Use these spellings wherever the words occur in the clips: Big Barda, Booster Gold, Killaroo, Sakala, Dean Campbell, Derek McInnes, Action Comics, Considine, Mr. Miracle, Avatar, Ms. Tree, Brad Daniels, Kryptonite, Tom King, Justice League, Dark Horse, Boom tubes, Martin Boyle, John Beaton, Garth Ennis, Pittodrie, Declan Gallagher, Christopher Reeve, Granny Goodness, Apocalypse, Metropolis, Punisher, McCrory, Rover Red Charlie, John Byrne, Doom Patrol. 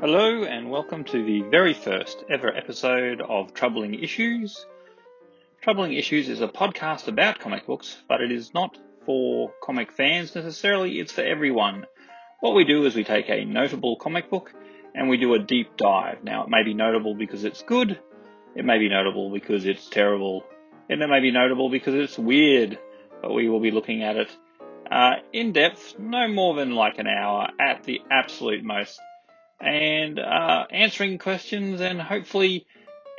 Hello and welcome to the very first ever episode of Troubling Issues. Troubling Issues is a podcast about comic books, but it is not for comic fans necessarily, it's for everyone. What we do is we take a notable comic book and we do a deep dive. Now, it may be notable because it's good, it may be notable because it's terrible, and it may be notable because it's weird, but we will be looking at it in depth, no more than like an hour at the absolute most, and answering questions and hopefully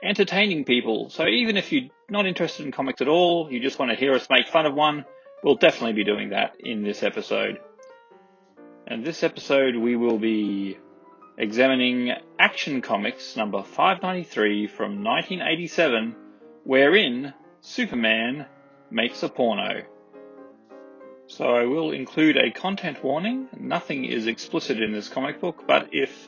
entertaining people. So even if you're not interested in comics at all, you just want to hear us make fun of one, we'll definitely be doing that in this episode. And this episode we will be examining Action Comics number 593 from 1987, wherein Superman makes a porno. So I will include a content warning. Nothing is explicit in this comic book, but if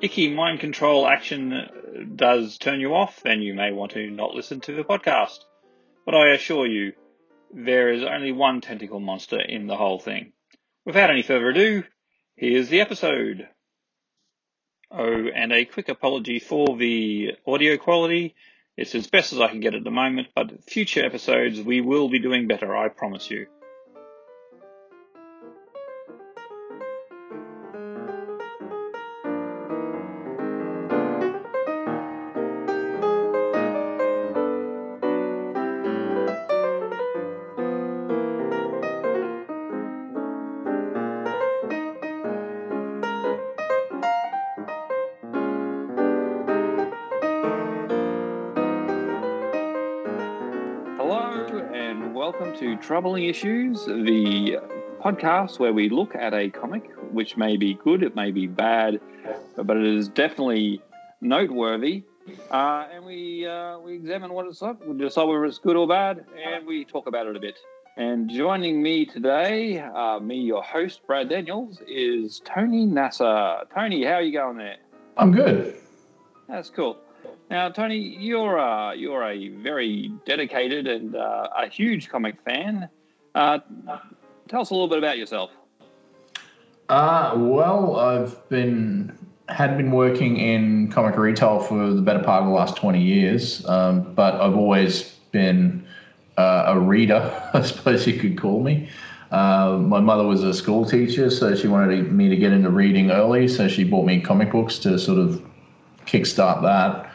icky mind control action does turn you off, then you may want to not listen to the podcast. But I assure you, there is only one tentacle monster in the whole thing. Without any further ado, here's the episode. Oh, and a quick apology for the audio quality. It's as best as I can get at the moment, but future episodes we will be doing better, I promise you. Troubling Issues, the podcast where we look at a comic which may be good, it may be bad, but it is definitely noteworthy, and we examine what it's up, we decide whether it's good or bad, and we talk about it a bit. And joining me today, your host, Brad Daniels, is Tony Nasser. Tony, how are you going there? I'm good. That's cool. Now, Tony, you're a very dedicated and a huge comic fan. Tell us a little bit about yourself. Well, I've had been working in comic retail for the better part of the last 20 years, but I've always been a reader, I suppose you could call me. My mother was a school teacher, so she wanted me to get into reading early, so she bought me comic books to sort of kickstart that.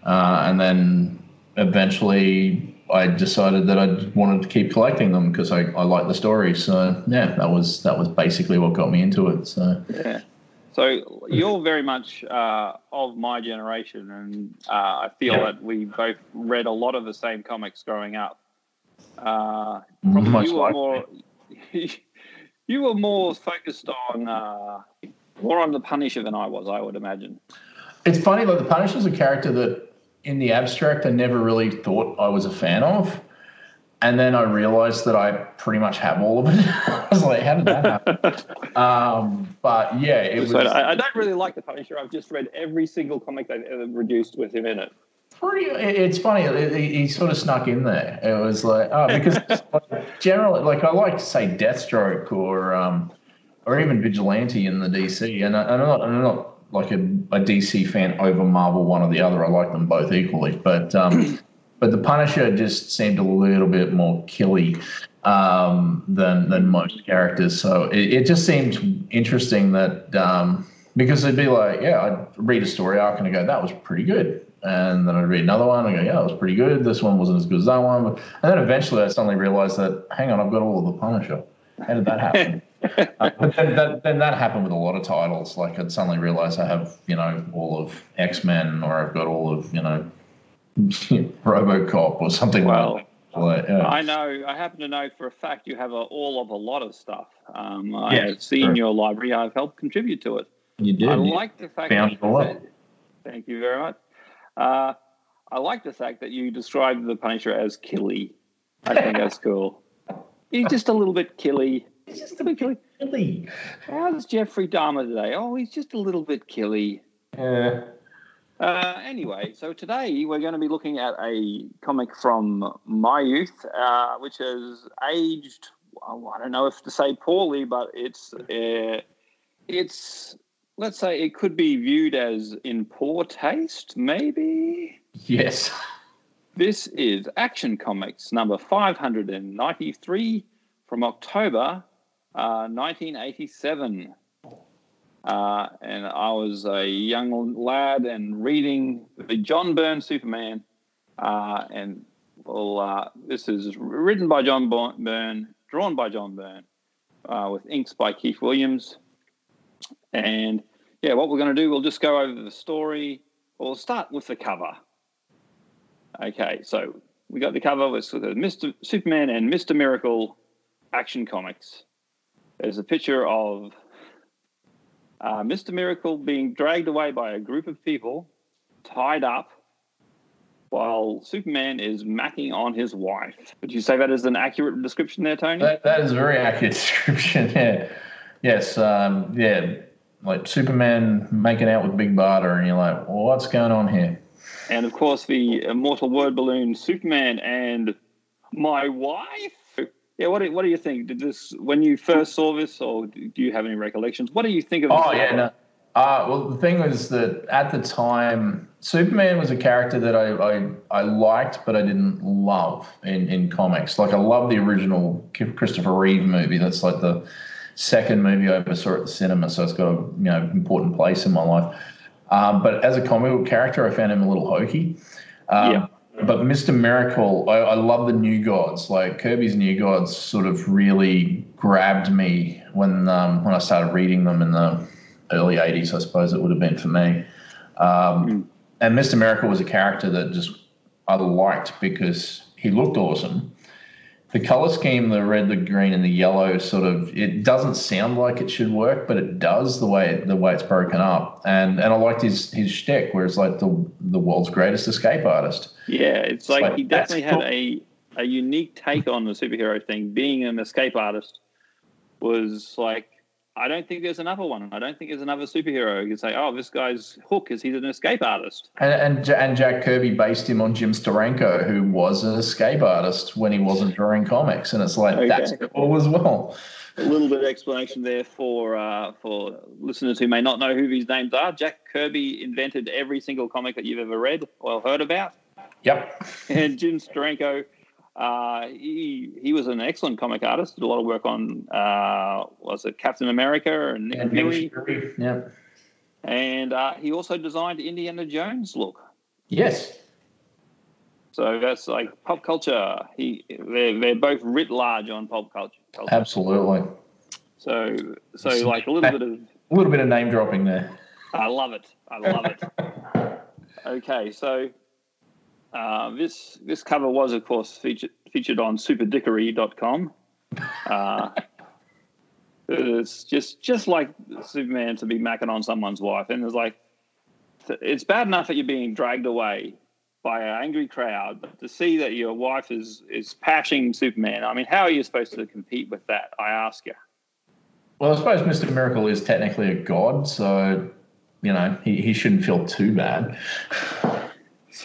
And then eventually I decided that I wanted to keep collecting them because I liked the story. So, yeah, that was basically what got me into it. So, yeah. So you're very much of my generation, and I feel that we both read a lot of the same comics growing up. You were more focused on more on the Punisher than I was, I would imagine. It's funny, like the Punisher's a character that in the abstract I never really thought I was a fan of, and then I realized that I pretty much have all of it. I was like, how did that happen? But yeah, I don't really like the Punisher. I've just read every single comic they've ever produced with him in it. It's funny, he sort of snuck in there. It was like, oh, because generally, like, I like to say Deathstroke or even Vigilante in the DC, and I'm not like a DC fan over Marvel, one or the other. I like them both equally, but the Punisher just seemed a little bit more killy than most characters. So it just seemed interesting that because they'd be like, yeah, I'd read a story arc and I go, that was pretty good, and then I'd read another one and I go, yeah, that was pretty good. This one wasn't as good as that one, and then eventually I suddenly realized that hang on, I've got all of the Punisher. How did that happen? Then that happened with a lot of titles. Like, I'd suddenly realize I have, you know, all of X-Men, or I've got all of, you know, Robocop or something like that. I know. I happen to know for a fact you have a lot of stuff. I have seen your library. I've helped contribute to it. You do. Like the fact that. Thank you very much. I like the fact that you described the Punisher as killy. I think that's cool. He's just a little bit killy. He's just a bit killy. How's Jeffrey Dahmer today? Oh, he's just a little bit killy. Yeah. Anyway, so today we're going to be looking at a comic from my youth, which has aged, I don't know if to say poorly, but it's let's say it could be viewed as in poor taste, maybe? Yes. This is Action Comics number 593 from October 1987. And I was a young lad and reading the John Byrne Superman. This is written by John Byrne, drawn by John Byrne, with inks by Keith Williams. And, yeah, what we're going to do, we'll just go over the story. We'll start with the cover. Okay, so we got the cover with Mr. Superman and Mr. Miracle, Action Comics. There's a picture of... Mr. Miracle being dragged away by a group of people, tied up, while Superman is macking on his wife. Would you say that is an accurate description there, Tony? That is a very accurate description, yeah. Yes, like Superman making out with Big Barda, and you're like, well, what's going on here? And, of course, the immortal word balloon, Superman and my wife? Yeah, what do you think? Did this when you first saw this, or do you have any recollections? What do you think of? Oh yeah, no. Well, the thing was that at the time, Superman was a character that I liked, but I didn't love in comics. Like, I love the original Christopher Reeve movie. That's like the second movie I ever saw at the cinema, so it's got a important place in my life. But as a comic book character, I found him a little hokey. But Mr. Miracle, I love the New Gods. Like, Kirby's New Gods sort of really grabbed me when I started reading them in the early 80s, I suppose it would have been for me. And Mr. Miracle was a character that just I liked because he looked awesome. The color scheme, the red, the green, and the yellow, sort of, it doesn't sound like it should work, but it does the way it's broken up. And I liked his shtick, where it's like the world's greatest escape artist. Yeah, it's like he definitely had a unique take on the superhero thing. Being an escape artist was like, I don't think there's another one. I don't think there's another superhero. You can say, oh, this guy's hook is he's an escape artist. And Jack Kirby based him on Jim Steranko, who was an escape artist when he wasn't drawing comics. And it's like, that's cool as well. A little bit of explanation there for listeners who may not know who these names are. Jack Kirby invented every single comic that you've ever read or heard about. Yep. And Jim Steranko... he was an excellent comic artist, did a lot of work on, was it Captain America and Nick Fury? Yeah. And he also designed Indiana Jones look. Yes. So that's like pop culture. They're both writ large on pop culture. Absolutely. So like a little bit of name dropping there. I love it. Okay, so... this cover was, of course, featured on superdickery.com. It's just like Superman to be macking on someone's wife. And it's like, it's bad enough that you're being dragged away by an angry crowd, but to see that your wife is pashing Superman, I mean, how are you supposed to compete with that, I ask you? Well, I suppose Mr. Miracle is technically a god, so, he shouldn't feel too bad.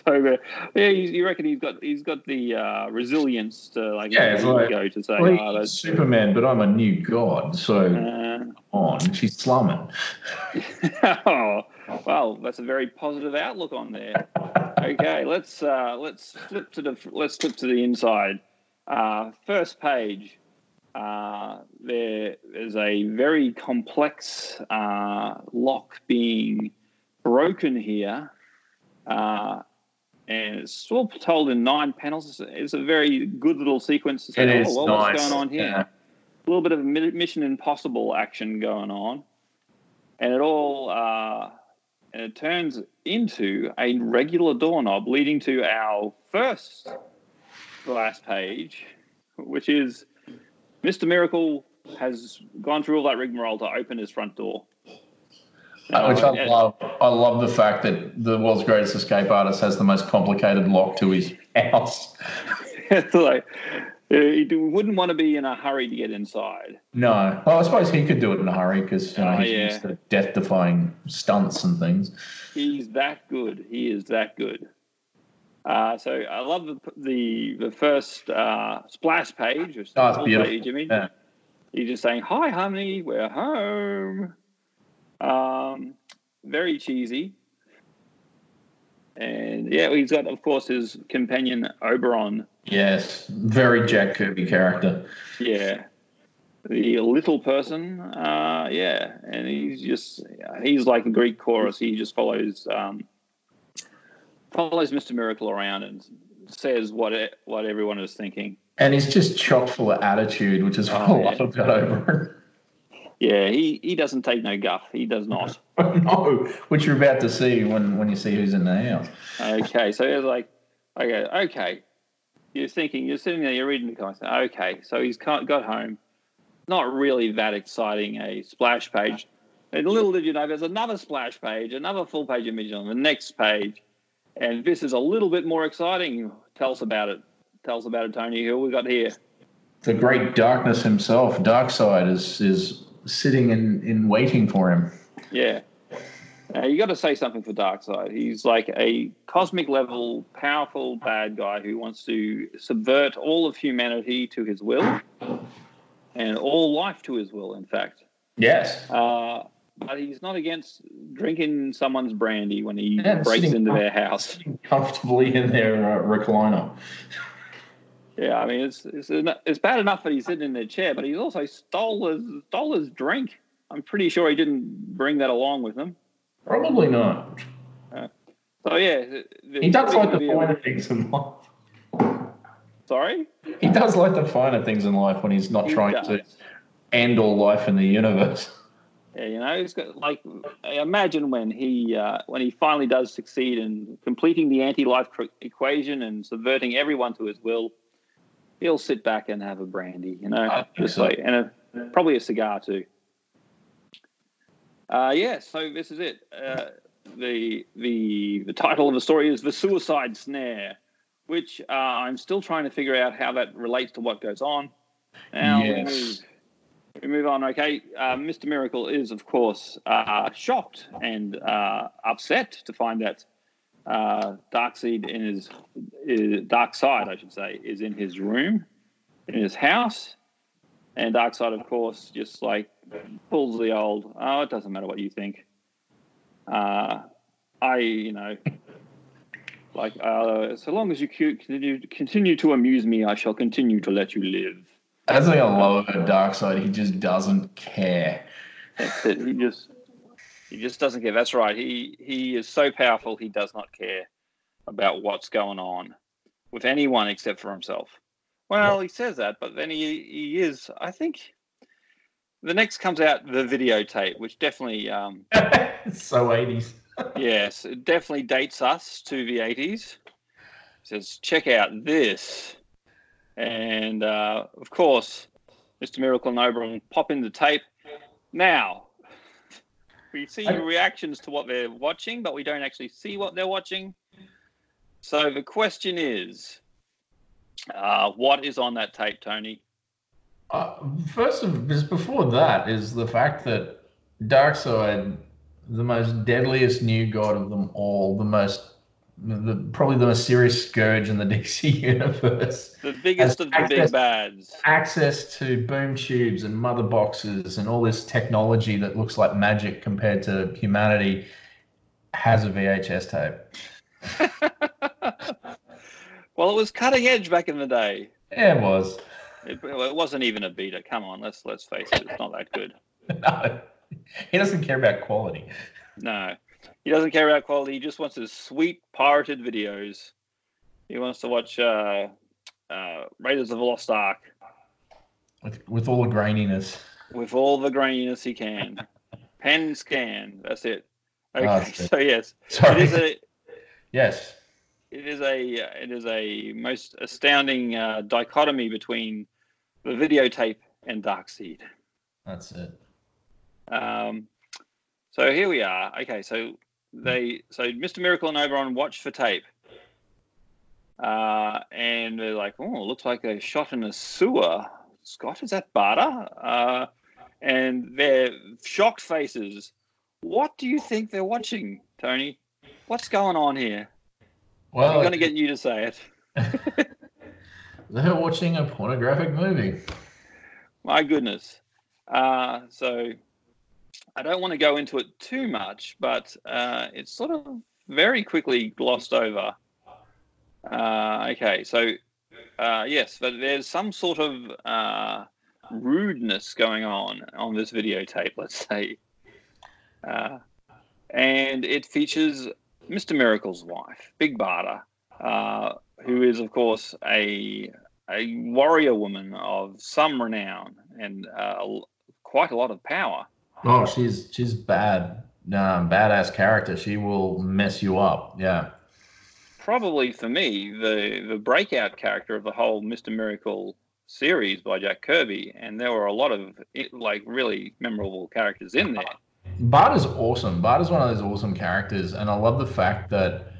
So you reckon he's got the resilience to say Superman, but I'm a new god, so come on, she's slumming. Oh, well, that's a very positive outlook on there. Okay, let's flip to the inside. First page. There is a very complex lock being broken here. And it's all told in 9 panels. It's a very good little sequence to say, what's going on here? Yeah. a little bit of Mission Impossible action going on, and it all and it turns into a regular doorknob, leading to our first glass page, which is Mr. Miracle has gone through all that rigmarole to open his front door. Which I love. I love the fact that the world's greatest escape artist has the most complicated lock to his house. It's like, he wouldn't want to be in a hurry to get inside. No. Well, I suppose he could do it in a hurry because he's used to death-defying stunts and things. He's that good. He is that good. So I love the first splash page. Or it's beautiful. Page, you mean? Yeah. He's just saying, "Hi, honey, we're home." Very cheesy. And, he's got, of course, his companion Oberon. Yes, very Jack Kirby character. Yeah. The little person, and he's like a Greek chorus. He just follows Mr. Miracle around and says what everyone is thinking. And he's just chock full of attitude, which is what I love about Oberon. Yeah, he doesn't take no guff. He does not. No, which you're about to see when you see who's in the house. Okay, so it's like, okay. You're sitting there, you're reading the comments. Okay, so he's got home. Not really that exciting, a splash page. And little did you know, there's another splash page, another full-page image on the next page. And this is a little bit more exciting. Tell us about it. Tell us about it, Tony. Who we got here? The great darkness himself, Darkseid, is sitting in waiting for him. Yeah. You got to say something for Darkseid. He's like a cosmic level, powerful bad guy who wants to subvert all of humanity to his will and all life to his will, in fact. Yes. But he's not against drinking someone's brandy when he breaks into their house. Comfortably in their recliner. Yeah, I mean, it's bad enough that he's sitting in their chair, but he's also stole his drink. I'm pretty sure he didn't bring that along with him. Probably not. He does like the finer things in life. Sorry? He does like the finer things in life when he's not trying to end all life in the universe. Yeah, he's got, imagine when he finally does succeed in completing the anti-life equation and subverting everyone to his will, he'll sit back and have a brandy, probably a cigar too. So this is it. The title of the story is The Suicide Snare, which I'm still trying to figure out how that relates to what goes on. Now, we move on. Okay, Mr. Miracle is, of course, shocked and upset to find that Darkseid is in his room, in his house. And Darkseid, of course, just pulls the old, "Oh, it doesn't matter what you think. So long as you continue to amuse me, I shall continue to let you live." That's what I love about Darkseid. He just doesn't care. That's it. He just doesn't care. That's right. He is so powerful. He does not care about what's going on with anyone except for himself. Well, he says that, but then he is. I think the next comes out the videotape, which definitely so 80s. Yes, it definitely dates us to the 80s. It says, "Check out this," and of course, Mr. Miracle and Oberon pop in the tape. Now we see reactions to what they're watching, but we don't actually see what they're watching. So the question is, what is on that tape, Tony? Before that is the fact that Darkseid, the most deadliest new god of them all, probably the most serious scourge in the DC universe, the biggest of the big bads, access to boom tubes and mother boxes and all this technology that looks like magic compared to humanity, has a VHS tape. Well, it was cutting edge back in the day. Yeah, it was. It wasn't even a beta. Come on, let's face it. It's not that good. No. He doesn't care about quality. No. He doesn't care about quality. He just wants his sweet pirated videos. He wants to watch Raiders of the Lost Ark. With all the graininess. With all the graininess he can. Pens can. That's it. Okay, oh, that's so yes. Sorry. It is a, yes. It is a most astounding dichotomy between the videotape and Darkseid. That's it. So here we are. Okay, so Mr. Miracle and Oberon watch for tape. And they're like, oh, looks like they shot in a sewer. Scott, is that Barda? And their shocked faces. What do you think they're watching, Tony? What's going on here? Well, I'm going to get you to say it. They're watching a pornographic movie. My goodness. So I don't want to go into it too much, but it's sort of very quickly glossed over. Okay, so yes, but there's some sort of rudeness going on this videotape, let's say. And it features Mr. Miracle's wife, Big Barda, who is, of course, a warrior woman of some renown and quite a lot of power. Oh, she's bad, badass character. She will mess you up, yeah. Probably, for me, the breakout character of the whole Mr. Miracle series by Jack Kirby, and there were a lot of, like, really memorable characters in there. Barda's awesome. Barda's one of those awesome characters, and I love the fact that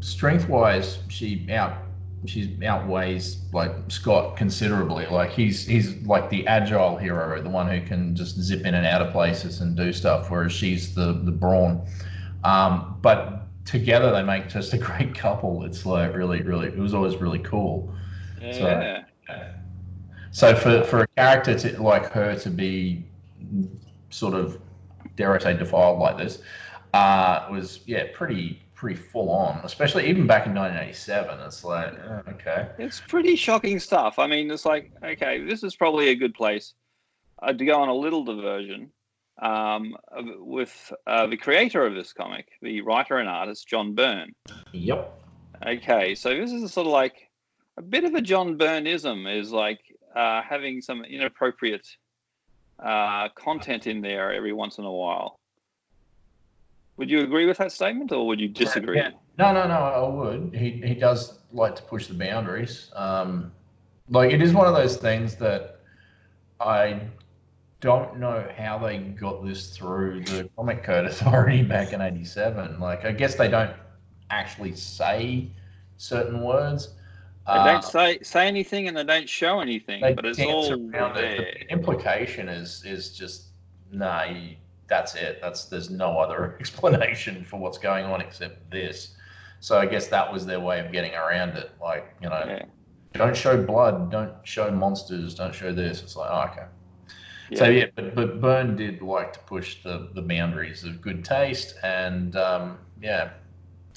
strength-wise, she outweighs like Scott considerably. Like he's like the agile hero, the one who can just zip in and out of places and do stuff, whereas she's the brawn. But together they make just a great couple. It's like really, really, it was always really cool. Yeah. So for a character to, like her to be sort of, dare I say, defiled like this, was pretty full on, especially even back in 1987. It's like, okay. It's pretty shocking stuff. I mean, it's like, okay, this is probably a good place to go on a little diversion with the creator of this comic, the writer and artist, John Byrne. Yep. Okay, so this is sort of like a bit of a John Byrne-ism, is like having some inappropriate content in there every once in a while. Would you agree with that statement, or would you disagree? Yeah. No, I would. He does like to push the boundaries. Like it is one of those things that I don't know how they got this through the Comic Code Authority back in 1987. Like I guess they don't actually say certain words. They don't say anything, and they don't show anything. But it's all around there. The implication is just nah. That's it. There's no other explanation for what's going on except this. So I guess that was their way of getting around it. Like, you know, yeah. Don't show blood, don't show monsters, don't show this. It's like, oh, okay. Yeah. So yeah, but Byrne did like to push the boundaries of good taste, and yeah,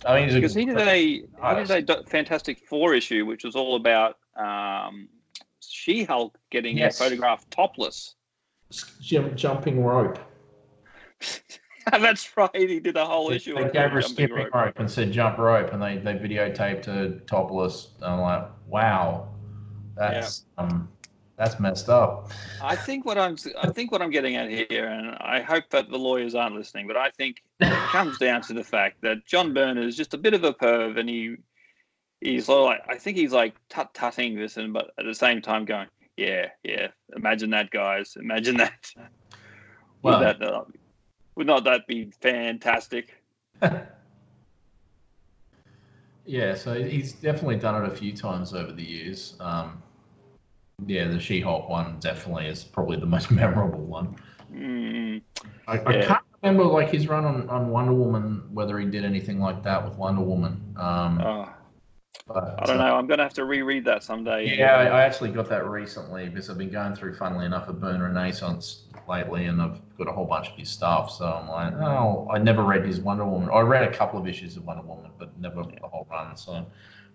I mean, because he did a fantastic 4 issue, which was all about She-Hulk getting photographed topless, jumping rope. That's right. He did a whole issue. They gave her a skipping rope and said jump rope, and they videotaped her topless. I'm like, wow, that's messed up. I think what I'm getting at here, and I hope that the lawyers aren't listening, but I think it comes down to the fact that John Byrne is just a bit of a perv, and he's sort of like, I think he's like tut-tutting this, and but at the same time going, yeah, imagine that, guys, imagine that. Well. Would not that be fantastic? Yeah, so he's definitely done it a few times over the years. Yeah, the She-Hulk one definitely is probably the most memorable one. I can't remember, like, his run on Wonder Woman, whether he did anything like that with Wonder Woman. But, I don't know. I'm going to have to reread that someday. Yeah, I actually got that recently because I've been going through, funnily enough, a Byrne Renaissance lately, and I've got a whole bunch of his stuff. So I'm like, oh, I never read his Wonder Woman. I read a couple of issues of Wonder Woman, but never the whole run. So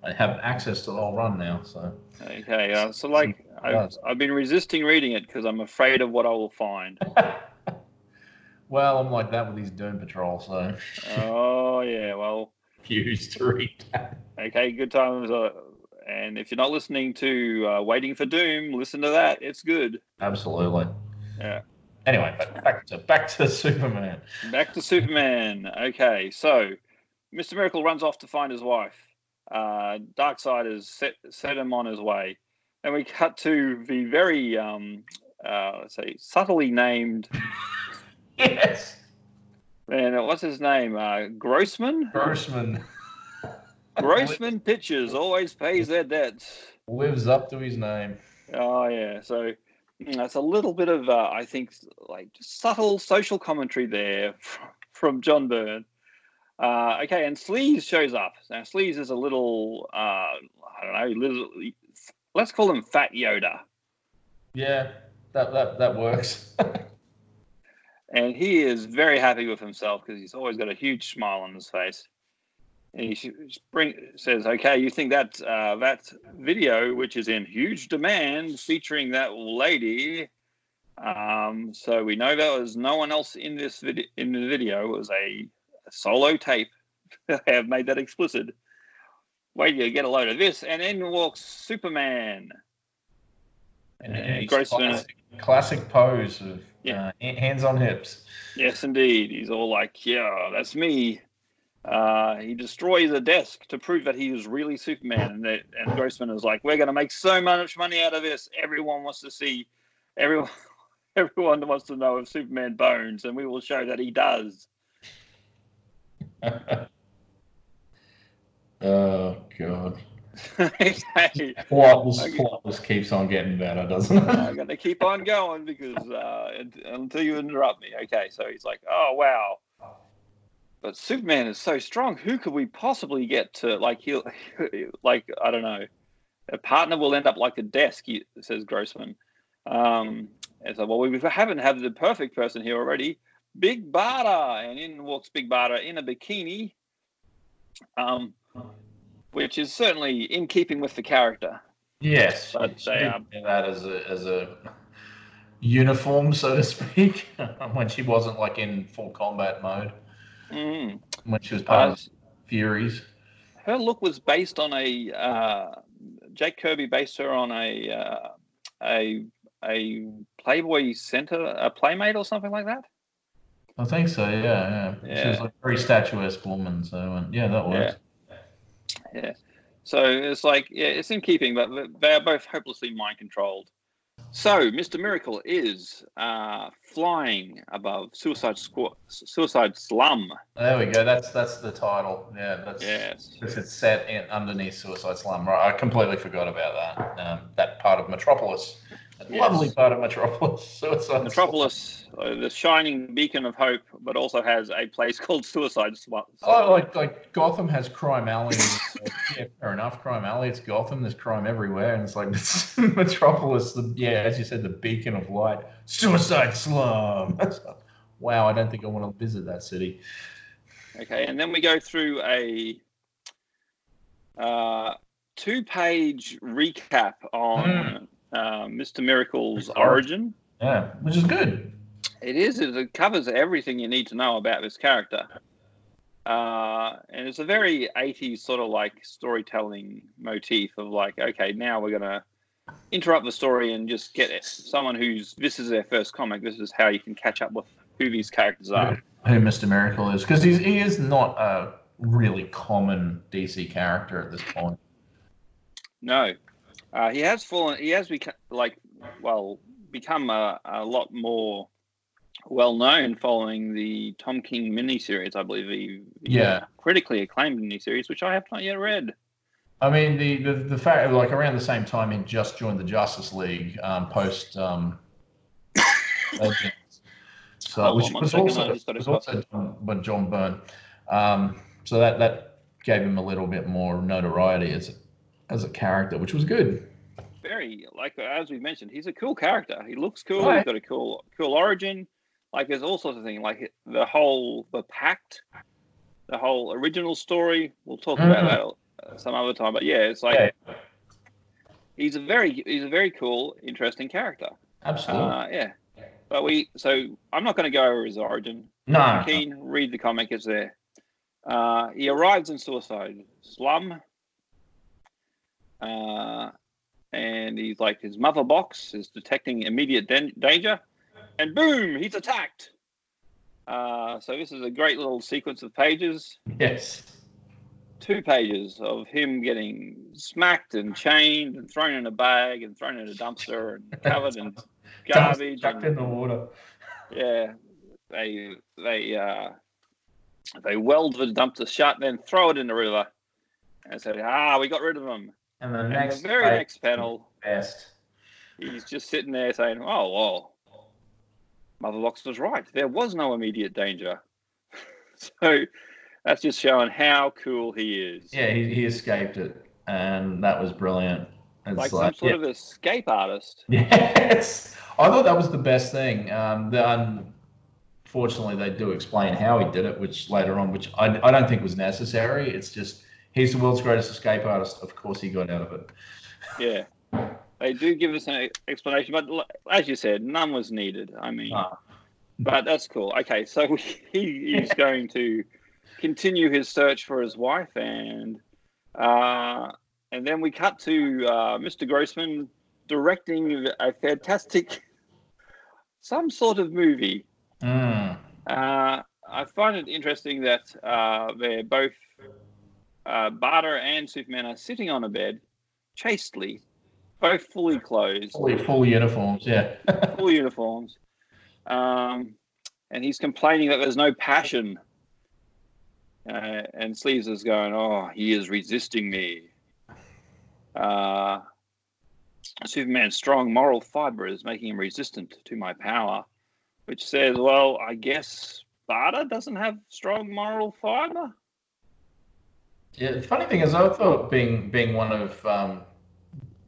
I have access to the whole run now. So okay, so like I've been resisting reading it because I'm afraid of what I will find. Well, I'm like that with his Doom Patrol. So oh yeah, well. Used to read that. Okay, good times. And if you're not listening to Waiting for Doom, listen to that. It's good. Absolutely. Yeah. Anyway, back to Superman. Back to Superman. Okay, so Mr. Miracle runs off to find his wife. Darkseid has set him on his way. And we cut to the very, let's say, subtly named... Yes. Man, what's his name? Grossman? Grossman Pictures always pays their debts. Lives up to his name. Oh, yeah. So that's a little bit of, I think, like just subtle social commentary there from John Byrne. Okay, and Sleaze shows up. Now, Sleaze is a little, I don't know, let's call him Fat Yoda. Yeah, that works. And he is very happy with himself because he's always got a huge smile on his face. And he says, okay, you think that video, which is in huge demand, featuring that lady, so we know there was no one else in this video. It was a solo tape. I have made that explicit. Wait till you get a load of this. And in walks Superman. And classic pose of hands on hips. Yes, indeed. He's all like, yeah, that's me. He destroys a desk to prove that he is really Superman. And Grossman is like, we're going to make so much money out of this. Everyone wants to see, everyone wants to know if Superman bones, and we will show that he does. Oh, God. Okay. Plotless keeps on getting better, doesn't it? I'm going to keep on going because until you interrupt me. Okay, so he's like, oh, wow. But Superman is so strong. Who could we possibly get to, like, I don't know, a partner will end up like a desk, says Grossman. And so, well, we haven't had the perfect person here already. Big Barda. And in walks Big Barda in a bikini, which is certainly in keeping with the character. Yes. But they are that as a uniform, so to speak, when she wasn't, like, in full combat mode. Mm. When she was part of Furies, her look was based on a Jack Kirby based her on a Playboy Center, a Playmate or something like that. I think so. Yeah. She was like a very statuesque woman. So yeah, that works. Yeah. So it's like it's in keeping, but they are both hopelessly mind controlled. So, Mr. Miracle is flying above Suicide Slum. There we go. That's the title. Yeah, it's set in underneath Suicide Slum. Right, I completely forgot about that. That part of Metropolis, lovely part of Metropolis. Metropolis, the shining beacon of hope, but also has a place called Suicide Slum. Oh, like Gotham has Crime Alley. Yeah, fair enough. Crime Alley, it's Gotham. There's crime everywhere, and it's like Metropolis. As you said, the beacon of light. Suicide Slum. Wow, I don't think I want to visit that city. Okay, and then we go through a two-page recap on Mr. Miracle's origin. Yeah, which is good. It is. It covers everything you need to know about this character. And it's a very 80s sort of like storytelling motif of like, okay, now we're going to interrupt the story and just get someone who's, this is their first comic. This is how you can catch up with who these characters are. Who Mr. Miracle is. Because he is not a really common DC character at this point. No. He has become a lot more well-known following the Tom King miniseries, I believe, the critically acclaimed miniseries, which I have not yet read. I mean, the fact, like, around the same time he just joined the Justice League post Legends, so, which was also by John Byrne. So that gave him a little bit more notoriety as a character, which was good. Very, like, as we mentioned, he's a cool character. He looks cool. Right. He's got a cool origin. Like, there's all sorts of things, like the pact, the whole original story. We'll talk about that some other time. But, yeah, it's like he's a very cool, interesting character. Absolutely. Yeah. But so I'm not going to go over his origin. No. I'm keen, read the comic. It's there. He arrives in Suicide Slum. And he's like, his mother box is detecting immediate danger, and boom, he's attacked. So this is a great little sequence of pages. Yes. 2 pages of him getting smacked and chained and thrown in a bag and thrown in a dumpster and covered in garbage. Dumped in the water. Yeah. They weld the dumpster shut and then throw it in the river and say, we got rid of them. And the very next panel, he's just sitting there saying, Mother Box was right. There was no immediate danger. So that's just showing how cool he is. Yeah, he escaped it, and that was brilliant. It's like some sort of escape artist. Yes. I thought that was the best thing. Unfortunately, they do explain how he did it, which I don't think was necessary. It's just he's the world's greatest escape artist. Of course he got out of it. Yeah. They do give us an explanation, but as you said, none was needed. I mean, but that's cool. Okay, so he is going to continue his search for his wife, and then we cut to Mr. Grossman directing a fantastic, some sort of movie. I find it interesting that they're both Barda and Superman are sitting on a bed, chastely. Both fully clothed. Full uniforms, yeah. Full uniforms. And he's complaining that there's no passion. And Sleeves is going, he is resisting me. Superman's strong moral fiber is making him resistant to my power, which says, well, I guess Barda doesn't have strong moral fiber? Yeah, the funny thing is I thought being one of...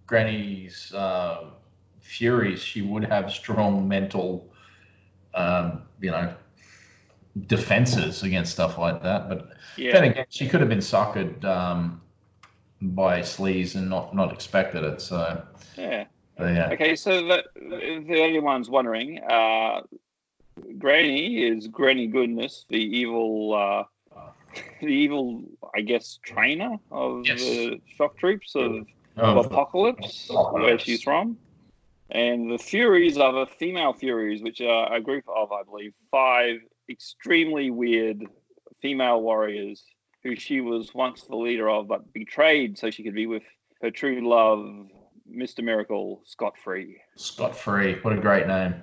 Granny's Furies, she would have strong mental, defenses against stuff like that. But then again, she could have been suckered by Sleaze and not expected it. So yeah. Okay, so if anyone's wondering, Granny is Granny Goodness, the evil, I guess, trainer of the shock troops of. Apocalypse, where she's from, and the Furies are the female Furies, which are a group of, I believe, 5 extremely weird female warriors who she was once the leader of, but betrayed so she could be with her true love, Mr. Miracle, scot-free. Scot-free, what a great name!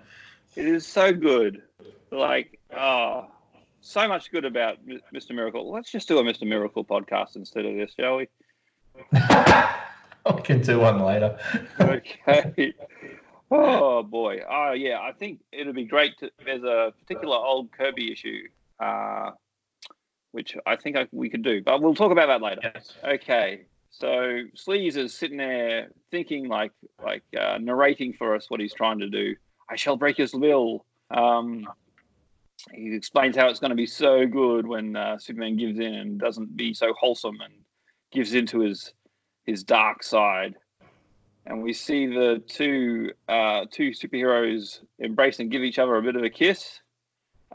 It is so good, so much good about Mr. Miracle. Let's just do a Mr. Miracle podcast instead of this, shall we? We can do one later. Okay. Oh, boy. Oh, yeah. I think it'll be great. There's a particular old Kirby issue, which I think we could do. But we'll talk about that later. Yes. Okay. So Sleaze is sitting there thinking, narrating for us what he's trying to do. I shall break his will. He explains how it's going to be so good when Superman gives in and doesn't be so wholesome and gives into his dark side, and we see the two superheroes embrace and give each other a bit of a kiss.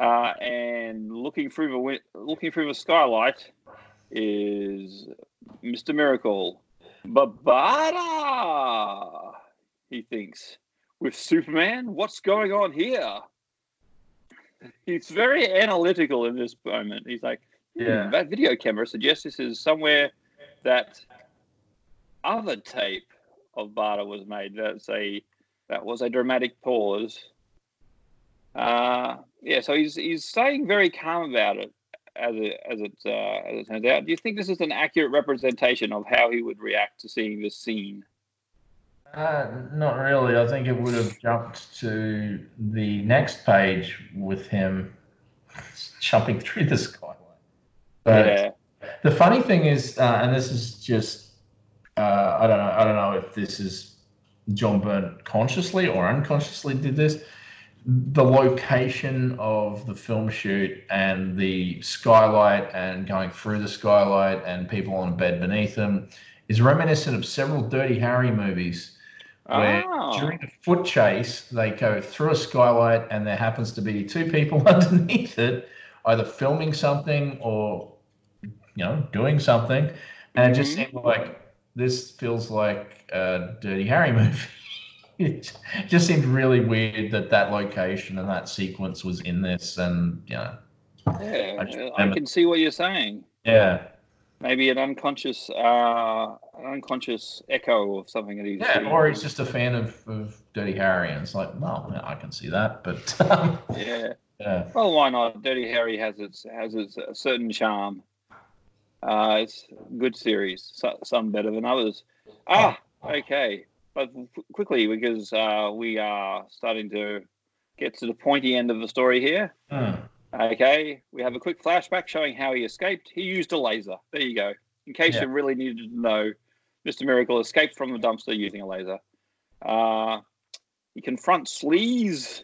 And looking through the skylight is Mr. Miracle. Barda, he thinks, with Superman, what's going on here? He's very analytical in this moment. He's like, that video camera suggests this is somewhere that other tape of Barda was made. That was a dramatic pause. So he's staying very calm about it as it turns out. Do you think this is an accurate representation of how he would react to seeing this scene? Not really. I think it would have jumped to the next page with him jumping through the skyline. But the funny thing is, and this is just. I don't know if this is John Byrne consciously or unconsciously did this. The location of the film shoot and the skylight and going through the skylight and people on a bed beneath them is reminiscent of several Dirty Harry movies where during the foot chase they go through a skylight and there happens to be 2 people underneath it either filming something or doing something, and it just seemed like this feels like a Dirty Harry movie. It just seemed really weird that that location and that sequence was in this, and you know. Yeah, I can see what you're saying. Yeah, maybe an unconscious echo of something that he's. Yeah, doing. Or he's just a fan of Dirty Harry, and it's like, well, I can see that, but. Yeah. Yeah. Well, why not? Dirty Harry has its certain charm. It's a good series, some better than others. Ah, okay. But quickly, because we are starting to get to the pointy end of the story here. Okay, we have a quick flashback showing how he escaped. He used a laser. There you go. In case you really needed to know, Mr. Miracle escaped from the dumpster using a laser. He confronts Sleaze.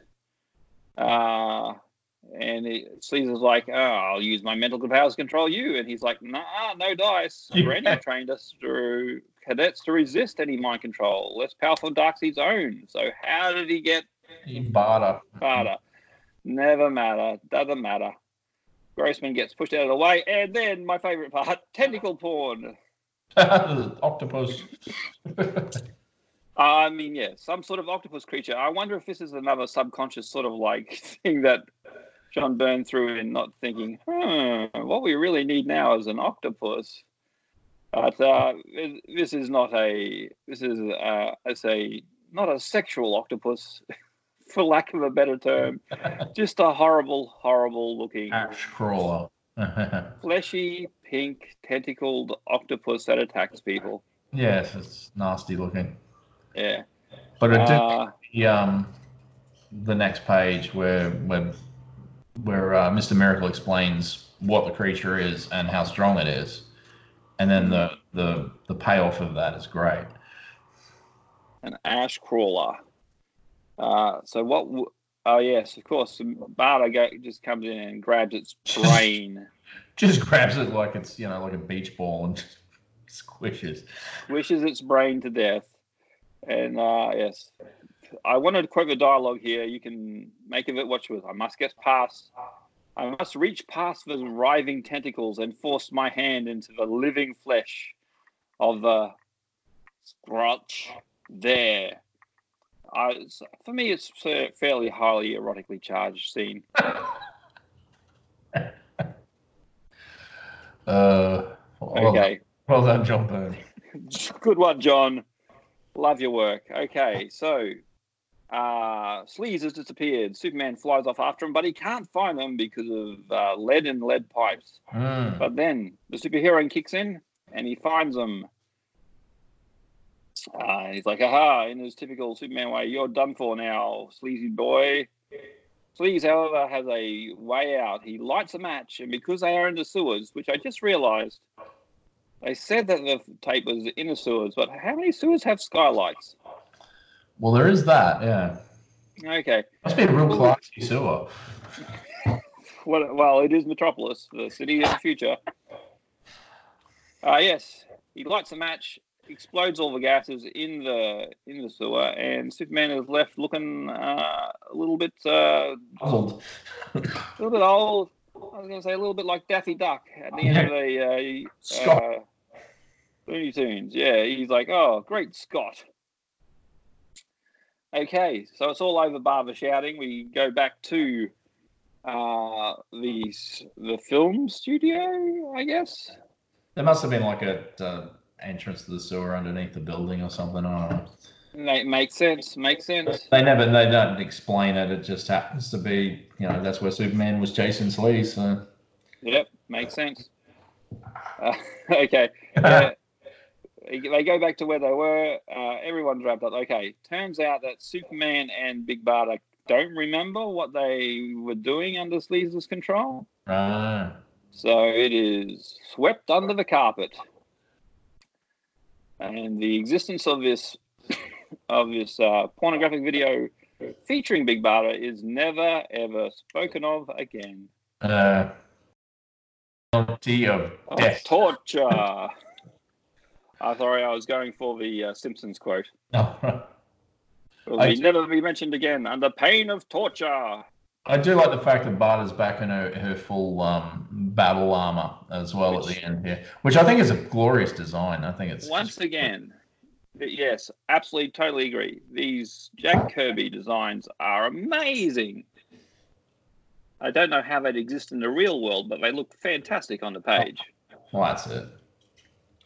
And Sleaze is like, oh, I'll use my mental powers to control you. And he's like, nah, no dice. Brandon trained us through cadets to resist any mind control, less powerful than Darkseid's own. So how did he get... Barda. Never matter. Doesn't matter. Grossman gets pushed out of the way. And then my favourite part, tentacle porn. Octopus. I mean, yeah, some sort of octopus creature. I wonder if this is another subconscious sort of like thing that... John Byrne threw in, not thinking, what we really need now is an octopus. But this is not a sexual octopus, for lack of a better term. Just a horrible, horrible looking ash crawler, fleshy, pink, tentacled octopus that attacks people. Yes, it's nasty looking. Yeah, but it did the next page where Mr. Miracle explains what the creature is and how strong it is. And then the payoff of that is great. An ash crawler. Oh, yes, of course. Barda just comes in and grabs its brain. Just grabs it like it's, you know, like a beach ball and squishes. Squishes its brain to death. And, yes... I wanted to quote the dialogue here. You can make of it what you will. I must get past. I must reach past the writhing tentacles and force my hand into the living flesh of the scrotch there. For me, it's a fairly highly erotically charged scene. Okay. Well done, John Byrne. Good one, John. Love your work. Okay, so... Sleaze has disappeared. Superman flies off after him, but he can't find them because of lead and lead pipes. But then the superhero kicks in and he finds them. He's like, aha, in his typical Superman way, you're done for now, sleazy boy. Sleaze, however, has a way out. He lights a match, and because they are in the sewers, which I just realized, they said that the tape was in the sewers, but how many sewers have skylights? Well, there is that, yeah. Okay. Must be a real classy sewer. Well, it is Metropolis, the city of the future. Yes, he lights a match, explodes all the gases in the sewer, and Superman is left looking a little bit... old. A little bit old. I was going to say a little bit like Daffy Duck at the end of the... Scott. Looney Tunes, yeah. He's like, oh, great Scott. Okay, so it's all over bar the shouting. We go back to the film studio, I guess. There must have been like an entrance to the sewer underneath the building or something. I don't know. It makes sense. Makes sense. They don't explain it. It just happens to be, you know, that's where Superman was chasing Sleaze. So. Yep, makes sense. Okay. They go back to where they were. Everyone's wrapped up. Okay, turns out that Superman and Big Barda don't remember what they were doing under Sleaze's control. So it is swept under the carpet. And the existence of this pornographic video featuring Big Barda is never, ever spoken of again. Penalty of death. Torture. Sorry, I was going for the Simpsons quote. Will never be mentioned again under pain of torture. I do like the fact that Barda's back in her full battle armor as well, which, at the end here, which I think is a glorious design. I think it's once again, yes, absolutely, totally agree. These Jack Kirby designs are amazing. I don't know how they'd exist in the real world, but they look fantastic on the page. Well, that's it.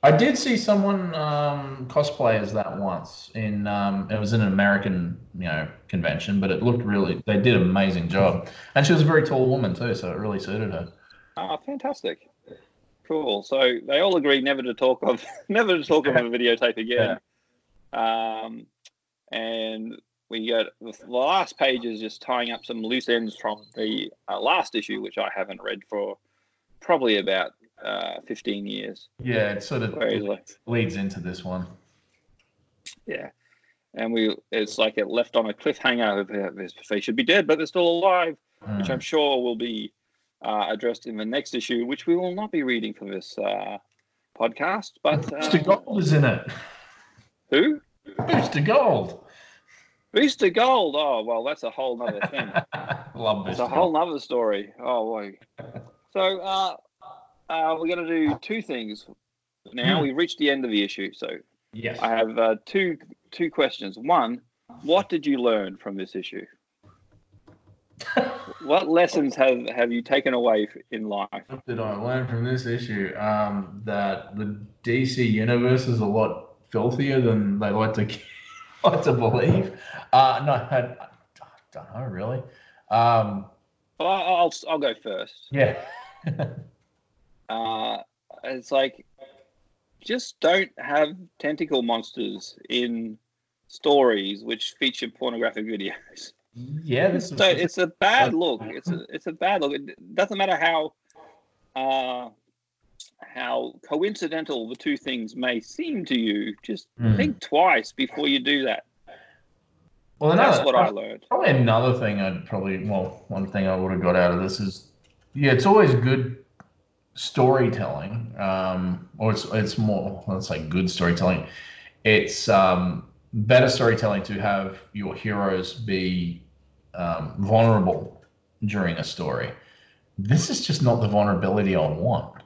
I did see someone cosplay as that once. It was in an American, convention, but it looked really. They did an amazing job, and she was a very tall woman too, so it really suited her. Oh, fantastic! Cool. So they all agreed never to talk of a videotape again. Yeah. And we got the last page is just tying up some loose ends from the last issue, which I haven't read for probably about 15 years. Yeah, it sort of leads into this one. Yeah. And it's like it left on a cliffhanger. They should be dead, but they're still alive, which I'm sure will be addressed in the next issue, which we will not be reading for this podcast. But Booster Gold is in it. Who? Booster Gold. Booster Gold. Oh, well, that's a whole nother thing. Love Booster Gold. It's a whole nother story. Oh, boy. So, we're going to do two things now. We've reached the end of the issue, so yes. I have two questions. One, what did you learn from this issue? What lessons have you taken away in life? What did I learn from this issue? That the DC universe is a lot filthier than they like to believe. I don't know, really. I'll go first. Yeah. It's like, just don't have tentacle monsters in stories which feature pornographic videos. Yeah, it's a bad look. It's a bad look. It doesn't matter how coincidental the two things may seem to you. Just think twice before you do that. Well, that's what I learned. Probably another thing one thing I would have got out of this is, it's always good storytelling, or it's more, let's say, good storytelling. It's better storytelling to have your heroes be vulnerable during a story. This is just not the vulnerability I want.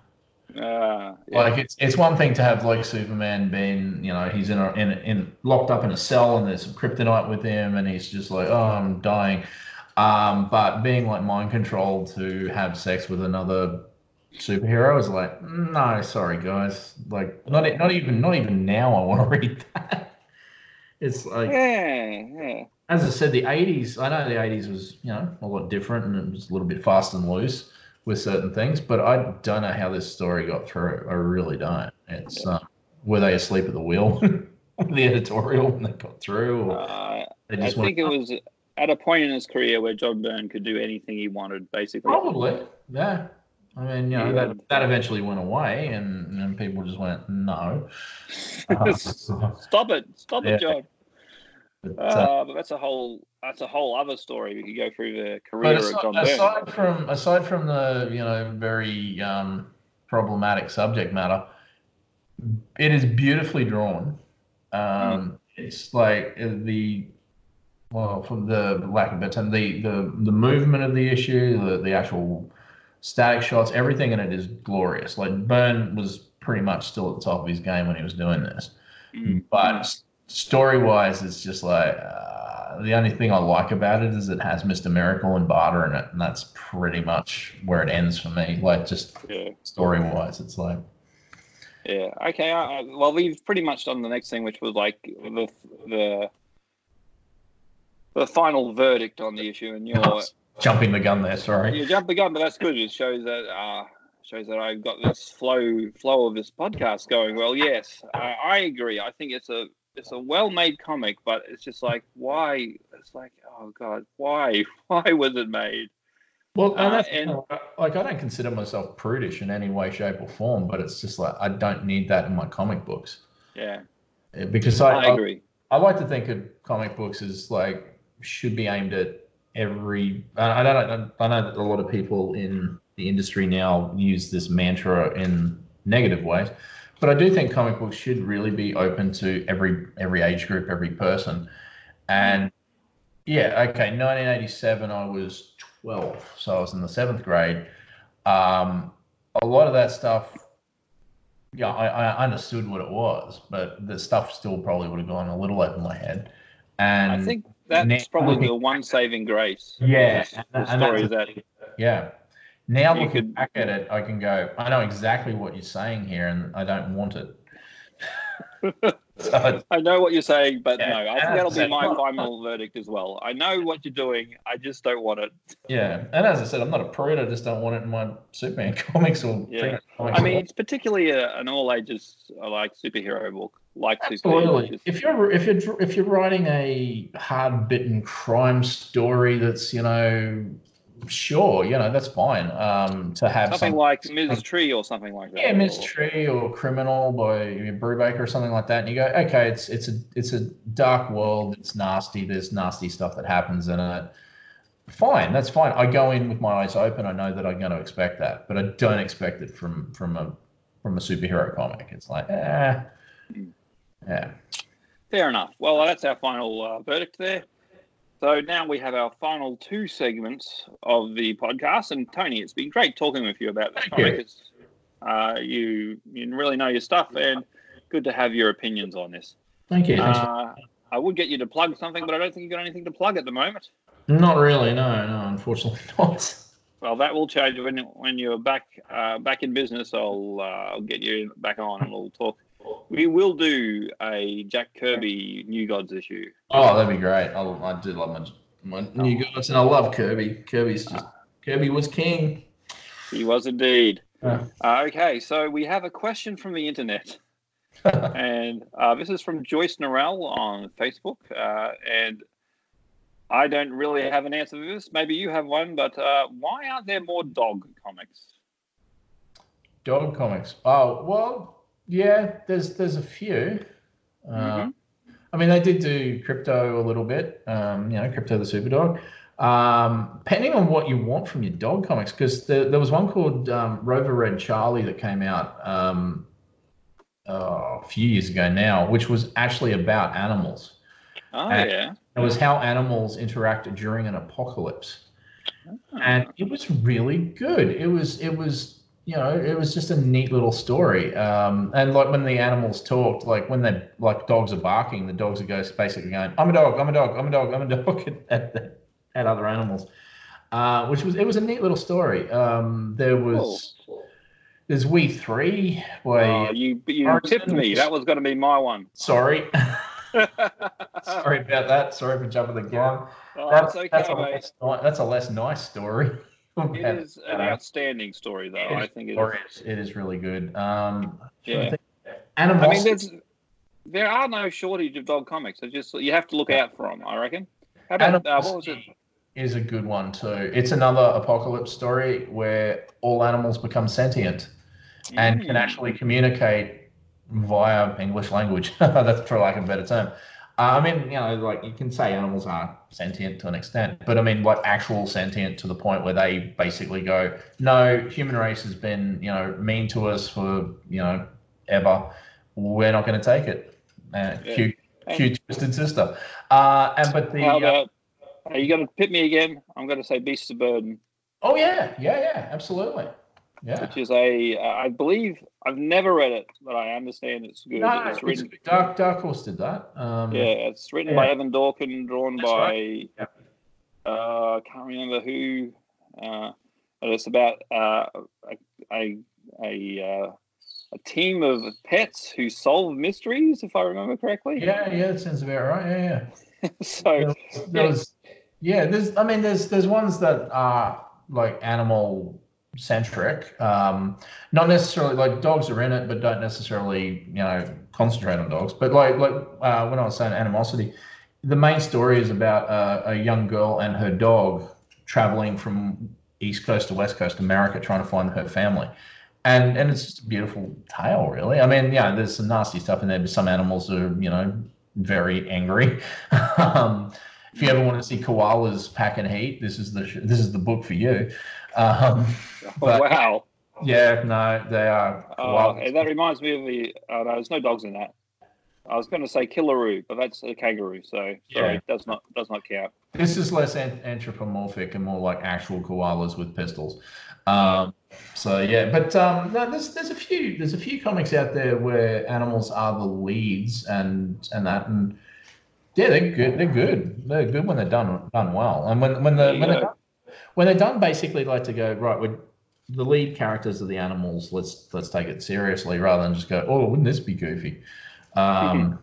Yeah. Like it's one thing to have like Superman being, he's locked up in a cell and there's some kryptonite with him and he's just like, oh, I'm dying. But being like mind controlled to have sex with another superhero is like, no, sorry guys, like not even now I want to read that. It's like, yeah. As I said, the 80s, I know the 80s was a lot different and it was a little bit fast and loose with certain things, but I don't know how this story got through. I really don't. It's were they asleep at the wheel, the editorial, when they got through, or it was at a point in his career where John Byrne could do anything he wanted, basically. Probably, yeah. I mean, that eventually went away, and people just went, no. Stop it, John. But that's a whole other story. We could go through the career of John Byrne. Aside from the very problematic subject matter, it is beautifully drawn. It's like from the lack of better term, the movement of the issue, the actual static shots, everything in it is glorious. Like, Byrne was pretty much still at the top of his game when he was doing this. But story-wise, it's just like, the only thing I like about it is it has Mr. Miracle and Barda in it, and that's pretty much where it ends for me. Like, just story-wise, it's like... Yeah, okay. Well, we've pretty much done the next thing, which was, like, the final verdict on the issue, and you're... Jumping the gun there, sorry. You jumped the gun, but that's good. It shows that I've got this flow of this podcast going. Well, yes, I agree. I think it's a well-made comic, but it's just like, why? It's like, oh god, why? Why was it made? Well, I don't consider myself prudish in any way, shape, or form, but it's just like, I don't need that in my comic books. Yeah, because I agree. I like to think of comic books as like, should be aimed at I know that a lot of people in the industry now use this mantra in negative ways, but I do think comic books should really be open to every age group, every person. And yeah, okay, 1987, I was 12, so I was in the 7th grade. A lot of that stuff, yeah, I understood what it was, but the stuff still probably would have gone a little over my head. And I think that's now, probably the one saving grace. Yeah. The story is that. Yeah. Now looking back at it, I can go, I know exactly what you're saying here, and I don't want it. So, I know what you're saying, but yeah, no, I think that'll be my final verdict as well. I know what you're doing. I just don't want it. Yeah, and as I said, I'm not a prude. I just don't want it in my Superman comics or. Yeah. Comics I mean, it's particularly an all ages like superhero book. Like absolutely. If you're writing a hard bitten crime story, that's sure, that's fine. To have something like Ms. Tree or something like that. Yeah, Ms. Tree or Criminal by Brubaker or something like that. And you go, okay, it's a dark world. It's nasty. There's nasty stuff that happens in it. Fine, that's fine. I go in with my eyes open. I know that I'm going to expect that, but I don't expect it from a superhero comic. It's like, yeah. Fair enough. Well, that's our final verdict there. So now we have our final two segments of the podcast. And, Tony, it's been great talking with you about this comic. You really know your stuff, and good to have your opinions on this. Thank you. I would get you to plug something, but I don't think you've got anything to plug at the moment. Not really, no, unfortunately not. Well, that will change when you're back in business. I'll get you back on and we'll talk. We will do a Jack Kirby New Gods issue. Oh, that'd be great. I do love my New Gods, and I love Kirby. Kirby was king. He was indeed. Okay, so we have a question from the internet. And this is from Joyce Norrell on Facebook. And I don't really have an answer to this. Maybe you have one, but why aren't there more dog comics? Dog comics? Oh, well... Yeah, there's a few. I mean, they did do Crypto a little bit, Crypto the Superdog. Depending on what you want from your dog comics, because there was one called Rover Red Charlie that came out a few years ago now, which was actually about animals. Oh, and yeah. It was how animals interacted during an apocalypse. Oh. And it was really good. It was it was just a neat little story. And like when the animals talked, like when they, like dogs are barking, the dogs are basically going, I'm a dog, I'm a dog, I'm a dog, I'm a dog at other animals, which was a neat little story. There's We Three. By you tipped me. That was going to be my one. Sorry. Sorry about that. Sorry for jumping the gun. Oh, that's okay, that's a less nice story. It is an outstanding story, though. I think it is really good. Yeah. I mean, there are no shortage of dog comics. It's just you have to look out for them, I reckon. How about what was it? Is a good one too. It's another apocalypse story where all animals become sentient and can actually communicate via English language. That's for lack of a better term. I mean, like you can say animals are sentient to an extent, but I mean, like actual sentient to the point where they basically go, no, human race has been, mean to us for, ever. We're not going to take it. Cute Twisted Sister. Are you going to pit me again? I'm going to say Beasts of Burden. Oh, yeah, absolutely. Yeah. Which is I believe I've never read it, but I understand it's good. No, it's written. Dark Horse did that. It's written by Evan Dorkin, drawn I can't remember who. But it's about a team of pets who solve mysteries, if I remember correctly. Yeah, that sounds about right. Yeah. So there's ones that are like animal centric, not necessarily like dogs are in it, but don't necessarily concentrate on dogs. But like when I was saying animosity, the main story is about a young girl and her dog traveling from East Coast to West Coast America trying to find her family, and it's just a beautiful tale, really. I mean, yeah, there's some nasty stuff in there, but some animals are very angry. If you ever want to see koalas packing heat, this is the book for you. Wow. Yeah, no, they are. And that reminds me of there's no dogs in that. I was going to say Killaroo, but that's a kangaroo, so sorry, does not count. This is less anthropomorphic and more like actual koalas with pistols. So yeah, but no, there's a few comics out there where animals are the leads and yeah, they're good. They're good when they're done well. And when they're done, basically like to go right. We're the lead characters are the animals. Let's take it seriously rather than just go, oh, wouldn't this be goofy? Otherwise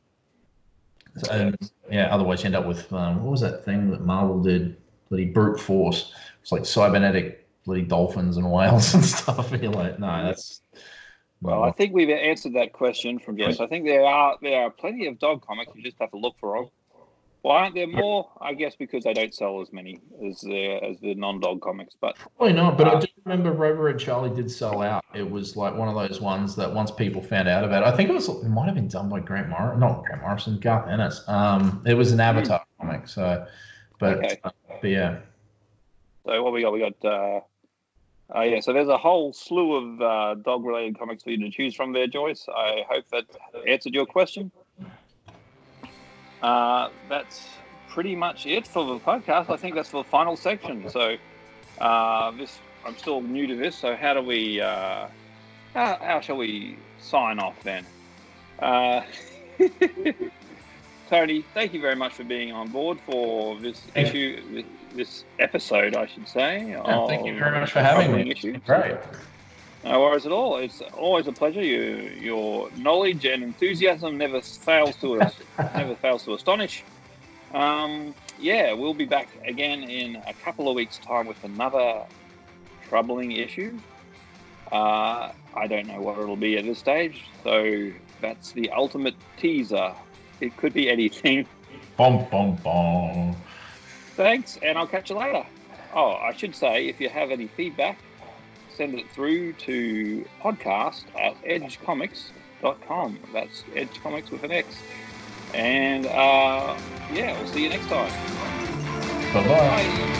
you end up with what was that thing that Marvel did? Bloody brute force. It's like cybernetic bloody dolphins and whales and stuff. And you're like, no, that's. Well, I think we've answered that question from Jess. I think there are plenty of dog comics. You just have to look for them. Why aren't there more? I guess because they don't sell as many as the non-dog comics. But probably not. But I do remember Rover and Charlie did sell out. It was like one of those ones that once people found out about. I think it might have been done by Garth Ennis. It was an Avatar comic. So, but yeah. So what we got? So there's a whole slew of dog-related comics for you to choose from there, Joyce. I hope that answered your question. That's pretty much it for the podcast. I think that's for the final section. So I'm still new to this. So how do we? How shall we sign off then? Tony, thank you very much for being on board for this issue. This episode, I should say. Thank you very much for having me. Great. No worries at all. It's always a pleasure. Your knowledge and enthusiasm never fails to astonish. We'll be back again in a couple of weeks' time with another troubling issue. I don't know what it'll be at this stage. So that's the ultimate teaser. It could be anything. Bom bom bom. Thanks, and I'll catch you later. Oh, I should say, if you have any feedback, send it through to podcast@edgecomics.com. That's edgecomics with an X. And, we'll see you next time. Bye-bye. Bye.